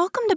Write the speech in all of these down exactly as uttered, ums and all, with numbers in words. Welcome to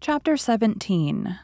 Chapter seventeen.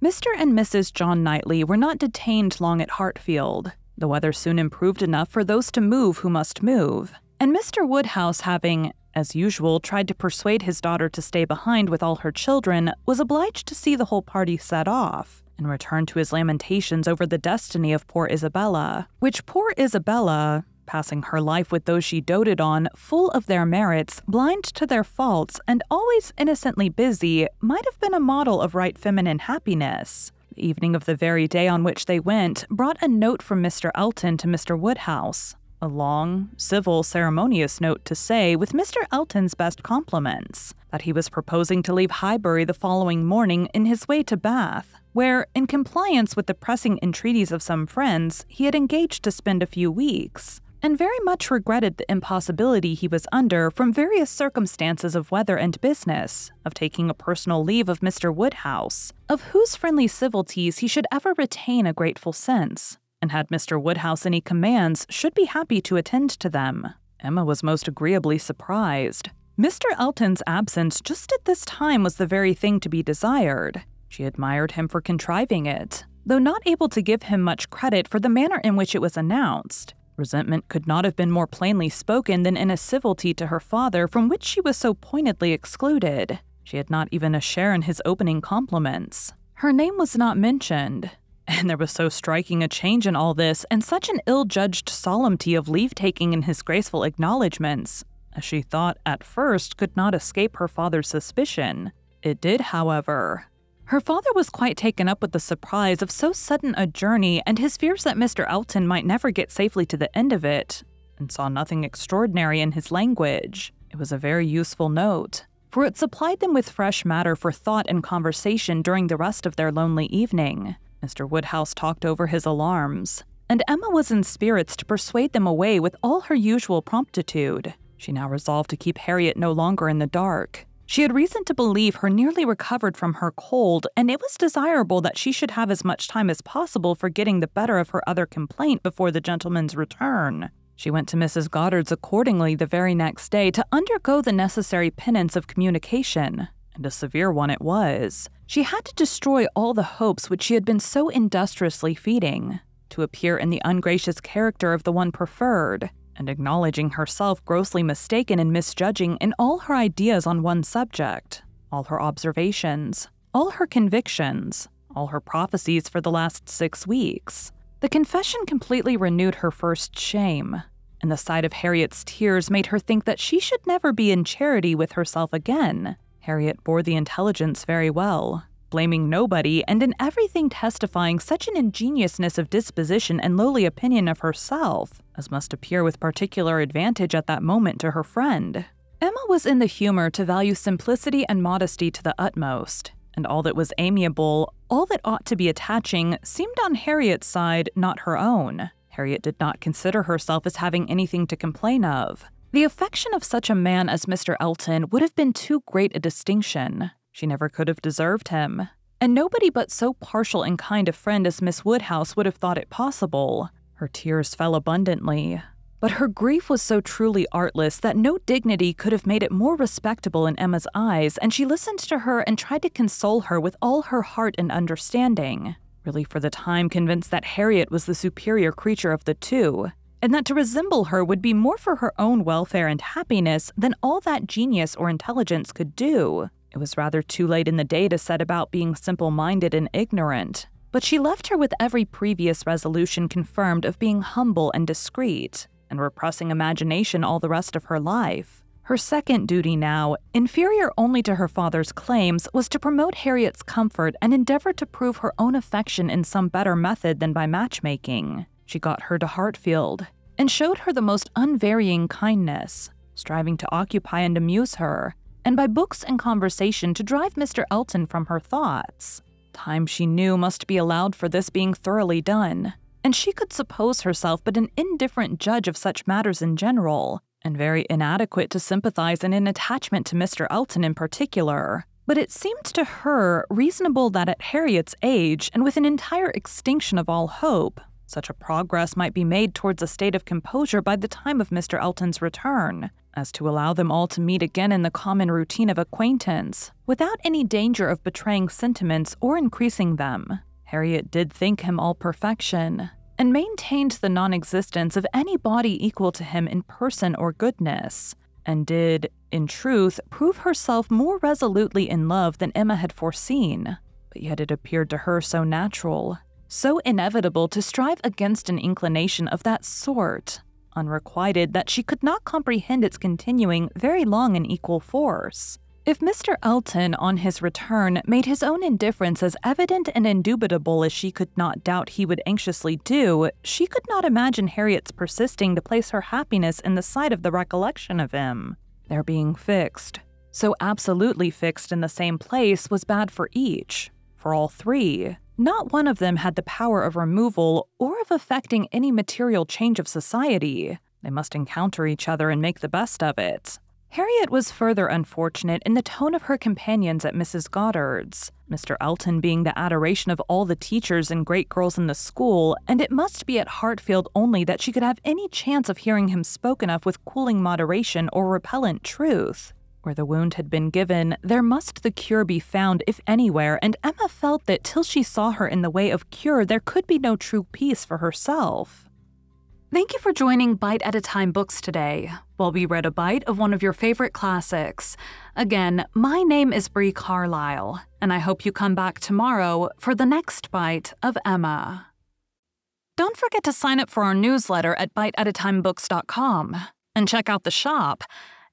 Mister and Missus John Knightley were not detained long at Hartfield. The weather soon improved enough for those to move who must move, and Mister Woodhouse, having, as usual, tried to persuade his daughter to stay behind with all her children, was obliged to see the whole party set off, and returned to his lamentations over the destiny of poor Isabella, which poor Isabella, passing her life with those she doted on, full of their merits, blind to their faults, and always innocently busy, might have been a model of right feminine happiness. The evening of the very day on which they went brought a note from Mister Elton to Mister Woodhouse, a long, civil, ceremonious note to say, with Mister Elton's best compliments, that he was proposing to leave Highbury the following morning in his way to Bath, where, in compliance with the pressing entreaties of some friends, he had engaged to spend a few weeks, and very much regretted the impossibility he was under, from various circumstances of weather and business, of taking a personal leave of Mister Woodhouse, of whose friendly civilities he should ever retain a grateful sense, and had Mister Woodhouse any commands, should be happy to attend to them. Emma was most agreeably surprised. Mister Elton's absence just at this time was the very thing to be desired. She admired him for contriving it, though not able to give him much credit for the manner in which it was announced. Resentment could not have been more plainly spoken than in a civility to her father from which she was so pointedly excluded. She had not even a share in his opening compliments. Her name was not mentioned, and there was so striking a change in all this, and such an ill-judged solemnity of leave-taking in his graceful acknowledgments, as she thought at first could not escape her father's suspicion. It did, however. Her father was quite taken up with the surprise of so sudden a journey and his fears that Mister Elton might never get safely to the end of it, and saw nothing extraordinary in his language. It was a very useful note, for it supplied them with fresh matter for thought and conversation during the rest of their lonely evening. Mister Woodhouse talked over his alarms, and Emma was in spirits to persuade them away with all her usual promptitude. She now resolved to keep Harriet no longer in the dark. She had reason to believe her nearly recovered from her cold, and it was desirable that she should have as much time as possible for getting the better of her other complaint before the gentleman's return. She went to Missus Goddard's accordingly the very next day to undergo the necessary penance of communication, and a severe one it was. She had to destroy all the hopes which she had been so industriously feeding, to appear in the ungracious character of the one preferred, and acknowledging herself grossly mistaken and misjudging in all her ideas on one subject, all her observations, all her convictions, all her prophecies for the last six weeks. The confession completely renewed her first shame, and the sight of Harriet's tears made her think that she should never be in charity with herself again. Harriet bore the intelligence very well, blaming nobody and in everything testifying such an ingenuousness of disposition and lowly opinion of herself as must appear with particular advantage at that moment to her friend. Emma was in the humor to value simplicity and modesty to the utmost, and all that was amiable, all that ought to be attaching, seemed on Harriet's side, not her own. Harriet did not consider herself as having anything to complain of. The affection of such a man as Mister Elton would have been too great a distinction. She never could have deserved him, And nobody but so partial and kind a friend as Miss Woodhouse would have thought it possible. Her tears fell abundantly. But her grief was so truly artless that no dignity could have made it more respectable in Emma's eyes, and she listened to her and tried to console her with all her heart and understanding, really for the time convinced that Harriet was the superior creature of the two, and that to resemble her would be more for her own welfare and happiness than all that genius or intelligence could do. It was rather too late in the day to set about being simple-minded and ignorant, but she left her with every previous resolution confirmed of being humble and discreet, and repressing imagination all the rest of her life. Her second duty now, inferior only to her father's claims, was to promote Harriet's comfort and endeavor to prove her own affection in some better method than by matchmaking. She got her to Hartfield, and showed her the most unvarying kindness, striving to occupy and amuse her, and by books and conversation to drive Mister Elton from her thoughts. Time she knew must be allowed for this being thoroughly done, and she could suppose herself but an indifferent judge of such matters in general, and very inadequate to sympathize in an attachment to Mister Elton in particular. But it seemed to her reasonable that at Harriet's age, and with an entire extinction of all hope, such a progress might be made towards a state of composure by the time of Mister Elton's return, as to allow them all to meet again in the common routine of acquaintance, without any danger of betraying sentiments or increasing them. Harriet did think him all perfection, and maintained the non-existence of any body equal to him in person or goodness, and did, in truth, prove herself more resolutely in love than Emma had foreseen. But yet it appeared to her so natural, so inevitable to strive against an inclination of that sort, unrequited, that she could not comprehend its continuing very long in equal force. If Mister Elton, on his return, made his own indifference as evident and indubitable as she could not doubt he would anxiously do, she could not imagine Harriet's persisting to place her happiness in the sight of the recollection of him. Their being fixed, so absolutely fixed in the same place, was bad for each, for all three. Not one of them had the power of removal or of effecting any material change of society. They must encounter each other and make the best of it. Harriet was further unfortunate in the tone of her companions at Missus Goddard's, Mister Elton being the adoration of all the teachers and great girls in the school, and it must be at Hartfield only that she could have any chance of hearing him spoken of with cooling moderation or repellent truth. Where the wound had been given, there must the cure be found, if anywhere, and Emma felt that till she saw her in the way of cure, there could be no true peace for herself. Thank you for joining Bite at a Time Books today, while we read a bite of one of your favorite classics. Again, my name is Bree Carlisle, and I hope you come back tomorrow for the next bite of Emma. Don't forget to sign up for our newsletter at bite at a time books dot com and check out the shop.